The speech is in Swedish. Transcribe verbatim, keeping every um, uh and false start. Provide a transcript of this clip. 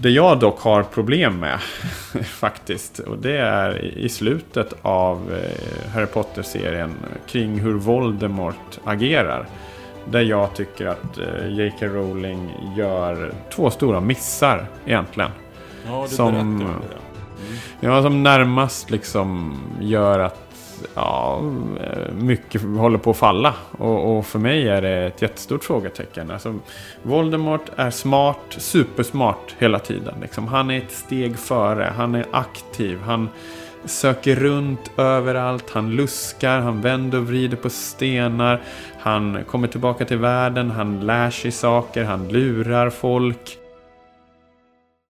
Det jag dock har problem med faktiskt, och det är i slutet av Harry Potter-serien kring hur Voldemort agerar, där jag tycker att J K. Rowling gör två stora missar egentligen. Ja, det som, berättar om det. Mm. Ja, som närmast liksom gör att ja, mycket håller på att falla, och, och för mig är det ett jättestort frågetecken. Alltså, Voldemort är smart, supersmart hela tiden liksom. Han är ett steg före, han är aktiv, han söker runt överallt, han luskar, han vänder och vrider på stenar, han kommer tillbaka till världen, han lär sig saker, han lurar folk.